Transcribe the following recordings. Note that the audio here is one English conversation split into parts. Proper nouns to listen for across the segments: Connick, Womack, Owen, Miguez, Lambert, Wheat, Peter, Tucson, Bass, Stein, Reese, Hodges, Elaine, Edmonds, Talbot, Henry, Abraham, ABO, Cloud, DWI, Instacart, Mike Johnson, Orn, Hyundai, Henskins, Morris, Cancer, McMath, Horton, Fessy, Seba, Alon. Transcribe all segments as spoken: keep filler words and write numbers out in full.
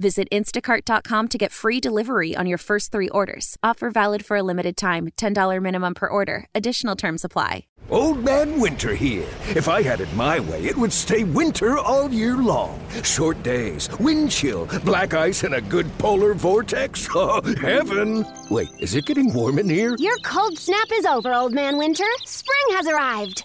Visit instacart dot com to get free delivery on your first three orders. Offer valid for a limited time. ten dollars minimum per order. Additional terms apply. Old Man Winter here. If I had it my way, it would stay winter all year long. Short days, wind chill, black ice, and a good polar vortex. Oh, heaven. Wait, is it getting warm in here? Your cold snap is over, Old Man Winter. Spring has arrived.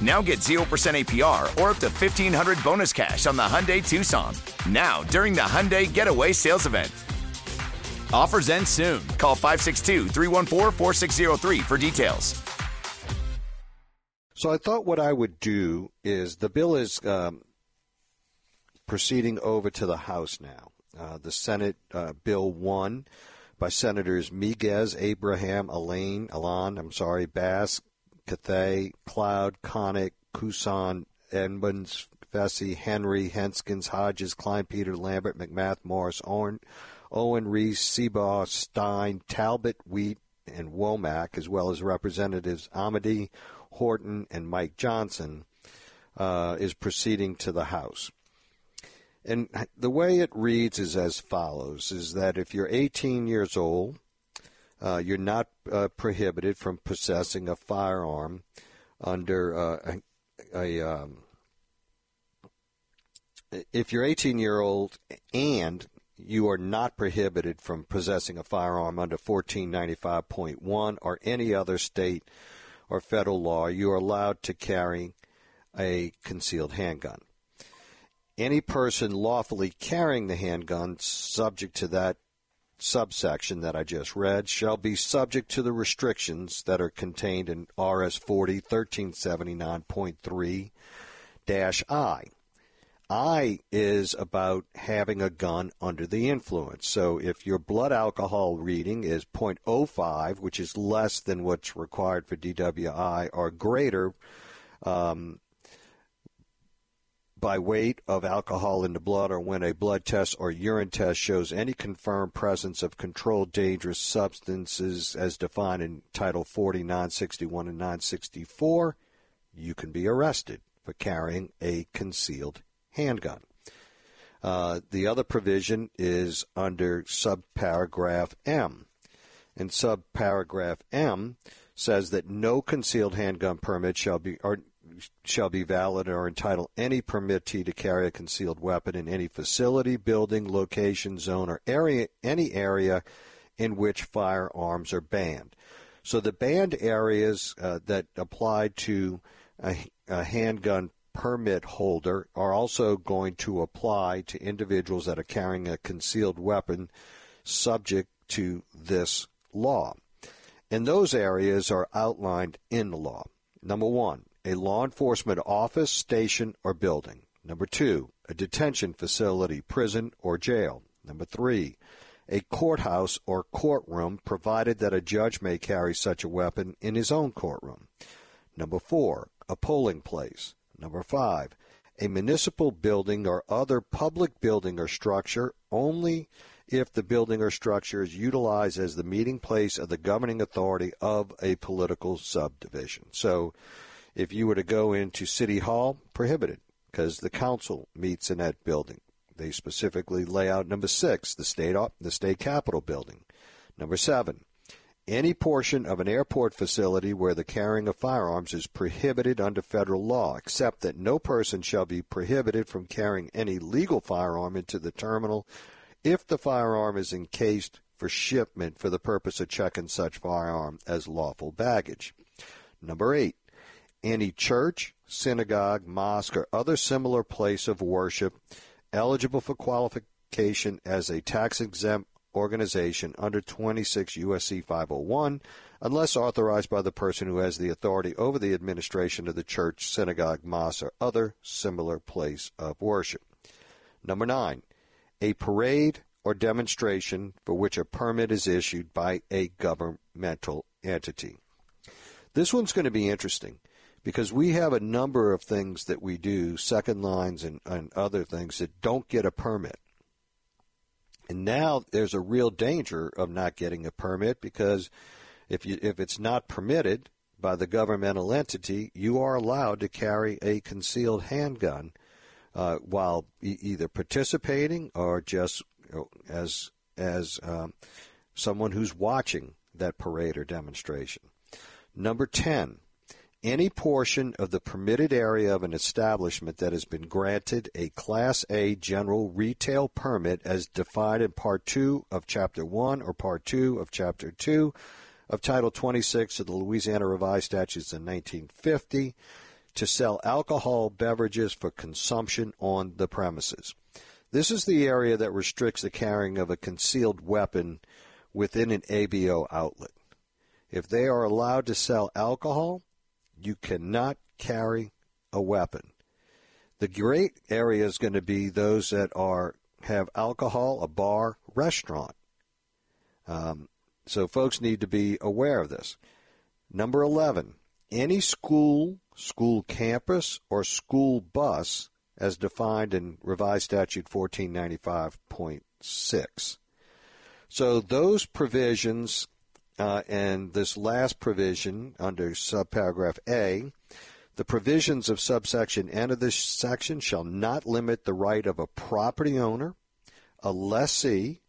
Now get zero percent A P R or up to fifteen hundred dollars bonus cash on the Hyundai Tucson. Now, during the Hyundai Getaway Sales Event. Offers end soon. Call five six two, three one four, four six zero three for details. So I thought what I would do is the bill is um, proceeding over to the House now. Uh, the Senate uh, Bill one by Senators Miguez, Abraham, Elaine, Alon, I'm sorry, Bass, Cathay, Cloud, Connick, Tucson, Edmonds, Fessy, Henry, Henskins, Hodges, Klein, Peter, Lambert, McMath, Morris, Orn, Owen, Reese, Seba, Stein, Talbot, Wheat, and Womack, as well as Representatives Amity, Horton, and Mike Johnson, uh, is proceeding to the House. And the way it reads is as follows, is that if you're eighteen years old, Uh, you're not uh, prohibited from possessing a firearm under uh, a, a um, if you're eighteen year old and you are not prohibited from possessing a firearm under fourteen ninety-five point one or any other state or federal law, you are allowed to carry a concealed handgun. Any person lawfully carrying the handgun subject to that subsection that I just read shall be subject to the restrictions that are contained in R S forty thirteen seventy-nine point three I. I is about having a gun under the influence. So if your blood alcohol reading is point oh five, which is less than what's required for D W I, or greater um, by weight of alcohol in the blood, or when a blood test or urine test shows any confirmed presence of controlled dangerous substances as defined in Title forty, nine sixty-one, and nine sixty-four, you can be arrested for carrying a concealed handgun. Uh, the other provision is under subparagraph M. And subparagraph M says that no concealed handgun permit shall be... or shall be valid or entitle any permittee to carry a concealed weapon in any facility, building, location, zone, or area, any area in which firearms are banned. So the banned areas uh, that apply to a, a handgun permit holder are also going to apply to individuals that are carrying a concealed weapon subject to this law. And those areas are outlined in the law. Number one, a law enforcement office, station, or building. Number two, a detention facility, prison, or jail. Number three, a courthouse or courtroom, provided that a judge may carry such a weapon in his own courtroom. Number four, a polling place. Number five, a municipal building or other public building or structure, only if the building or structure is utilized as the meeting place of the governing authority of a political subdivision. So, if you were to go into City Hall, prohibited, because the council meets in that building. They specifically lay out number six, the state the state capitol building. Number seven, any portion of an airport facility where the carrying of firearms is prohibited under federal law, except that no person shall be prohibited from carrying any legal firearm into the terminal if the firearm is encased for shipment for the purpose of checking such firearm as lawful baggage. Number eight, any church, synagogue, mosque, or other similar place of worship eligible for qualification classification as a tax-exempt organization under twenty-six U S C five oh one, unless authorized by the person who has the authority over the administration of the church, synagogue, mosque, or other similar place of worship. Number nine, a parade or demonstration for which a permit is issued by a governmental entity. This one's going to be interesting because we have a number of things that we do, second lines and, and other things, that don't get a permit. And now there's a real danger of not getting a permit because if you, if it's not permitted by the governmental entity, you are allowed to carry a concealed handgun uh, while e- either participating or just you know, as as um, someone who's watching that parade or demonstration. Number ten, any portion of the permitted area of an establishment that has been granted a Class A general retail permit as defined in Part two of Chapter one or Part two of Chapter two of Title twenty-six of the Louisiana Revised Statutes in nineteen fifty to sell alcohol beverages for consumption on the premises. This is the area that restricts the carrying of a concealed weapon within an A B O outlet. If they are allowed to sell alcohol, you cannot carry a weapon. The great area is going to be those that are have alcohol, a bar, restaurant. Um, so folks need to be aware of this. Number eleven, any school, school campus, or school bus as defined in Revised Statute fourteen ninety-five point six. So those provisions... Uh, and this last provision under subparagraph A, the provisions of subsection N of this section shall not limit the right of a property owner, a lessee,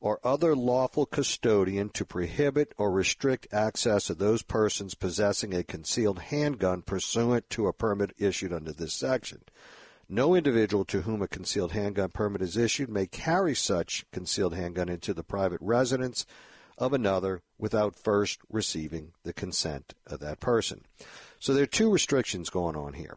or other lawful custodian to prohibit or restrict access of those persons possessing a concealed handgun pursuant to a permit issued under this section. No individual to whom a concealed handgun permit is issued may carry such concealed handgun into the private residence of another without first receiving the consent of that person. So there are two restrictions going on here.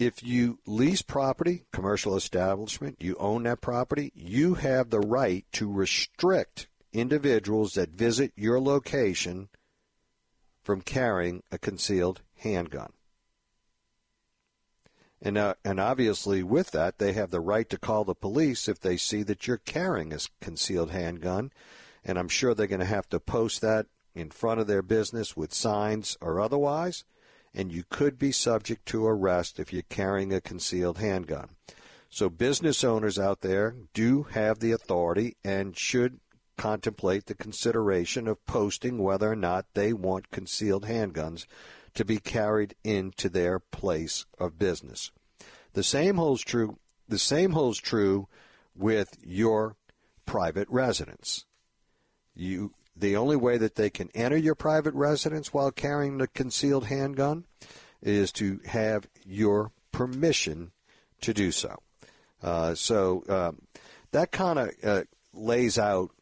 If you lease property, commercial establishment, you own that property, you have the right to restrict individuals that visit your location from carrying a concealed handgun. And, uh, and obviously with that, they have the right to call the police if they see that you're carrying a concealed handgun. And I'm sure they're going to have to post that in front of their business with signs or otherwise, and you could be subject to arrest if you're carrying a concealed handgun. So business owners out there do have the authority and should contemplate the consideration of posting whether or not they want concealed handguns to be carried into their place of business. The same holds true, the same holds true with your private residence. You, the only way that they can enter your private residence while carrying the concealed handgun is to have your permission to do so. Uh, so um, that kind of uh, lays out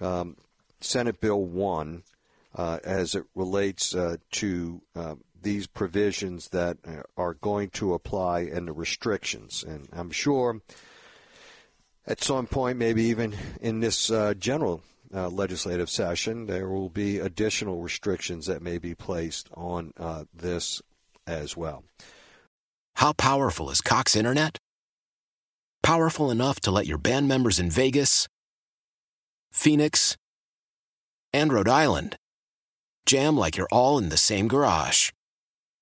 um, Senate Bill one uh, as it relates uh, to uh, these provisions that are going to apply and the restrictions. And I'm sure at some point, maybe even in this uh, general Uh, legislative session, there will be additional restrictions that may be placed on uh, this as well. How powerful is Cox Internet? Powerful enough to let your band members in Vegas, Phoenix, and Rhode Island jam like you're all in the same garage.